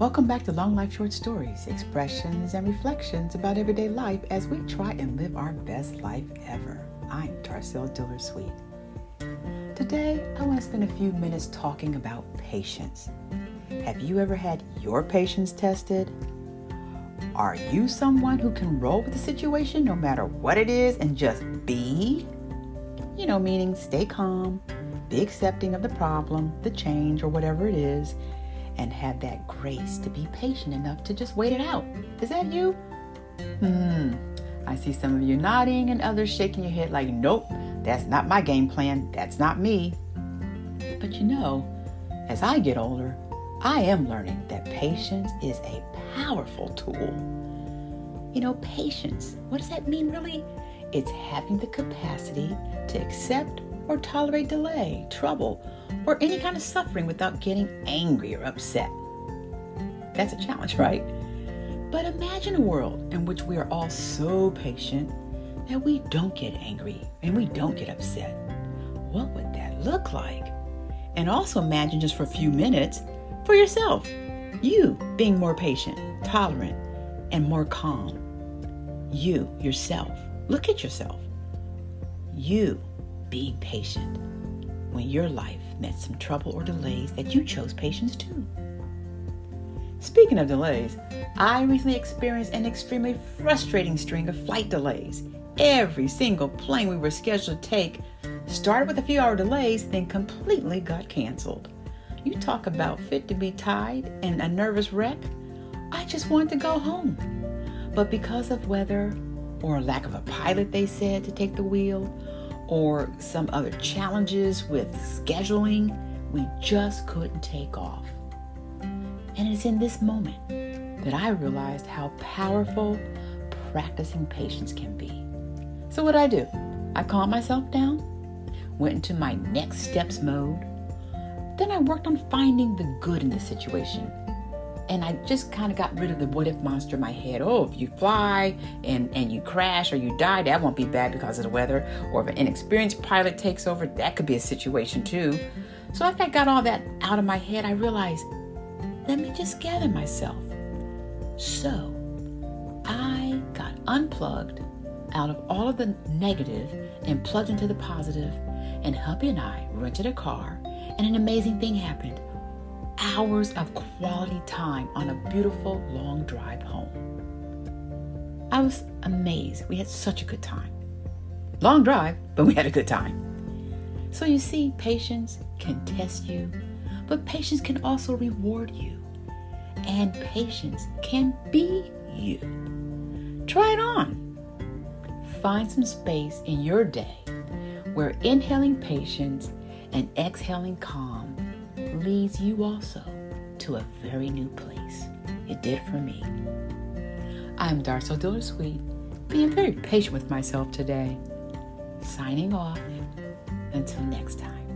Welcome back to Long Life Short Stories, expressions and reflections about everyday life as we try and live our best life ever. I'm Darcelle Dillard-Sweet. Today, I want to spend a few minutes talking about patience. Have you ever had your patience tested? Are you someone who can roll with the situation no matter what it is and just be? You know, meaning stay calm, be accepting of the problem, the change, or whatever it is, and have that grace to be patient enough to just wait it out. Is that you? I see some of you nodding and others shaking your head like, nope, that's not my game plan. That's not me. But you know, as I get older, I am learning that patience is a powerful tool. You know, patience, what does that mean really? It's having the capacity to accept or tolerate delay, trouble, or any kind of suffering without getting angry or upset. That's a challenge, right? But imagine a world in which we are all so patient that we don't get angry and we don't get upset. What would that look like? And also imagine just for a few minutes for yourself, you being more patient, tolerant, and more calm. You, yourself, look at yourself. You being patient when your life met some trouble or delays that you chose patience too. Speaking of delays, I recently experienced an extremely frustrating string of flight delays. Every single plane we were scheduled to take started with a few hour delays, then completely got canceled. You talk about fit to be tied and a nervous wreck. I just wanted to go home. But because of weather or lack of a pilot, they said, to take the wheel, or some other challenges with scheduling, we just couldn't take off. And it's in this moment that I realized how powerful practicing patience can be. So what did I do? I calmed myself down, went into my next steps mode. Then I worked on finding the good in the situation. And I just kind of got rid of the what if monster in my head. Oh, if you fly and you crash or you die, that won't be bad because of the weather. Or if an inexperienced pilot takes over, that could be a situation too. So after I got all that out of my head, I realized, let me just gather myself. So I got unplugged out of all of the negative and plugged into the positive. And hubby and I rented a car, and an amazing thing happened. Hours of quality time on a beautiful long drive home. I was amazed. We had such a good time. Long drive, but we had a good time. So you see, patience can test you, but patience can also reward you. And patience can be you. Try it on. Find some space in your day where inhaling patience and exhaling calm leads you also to a very new place. It did for me. I'm Darcelle Dillard-Sweet, being very patient with myself today. Signing off. Until next time.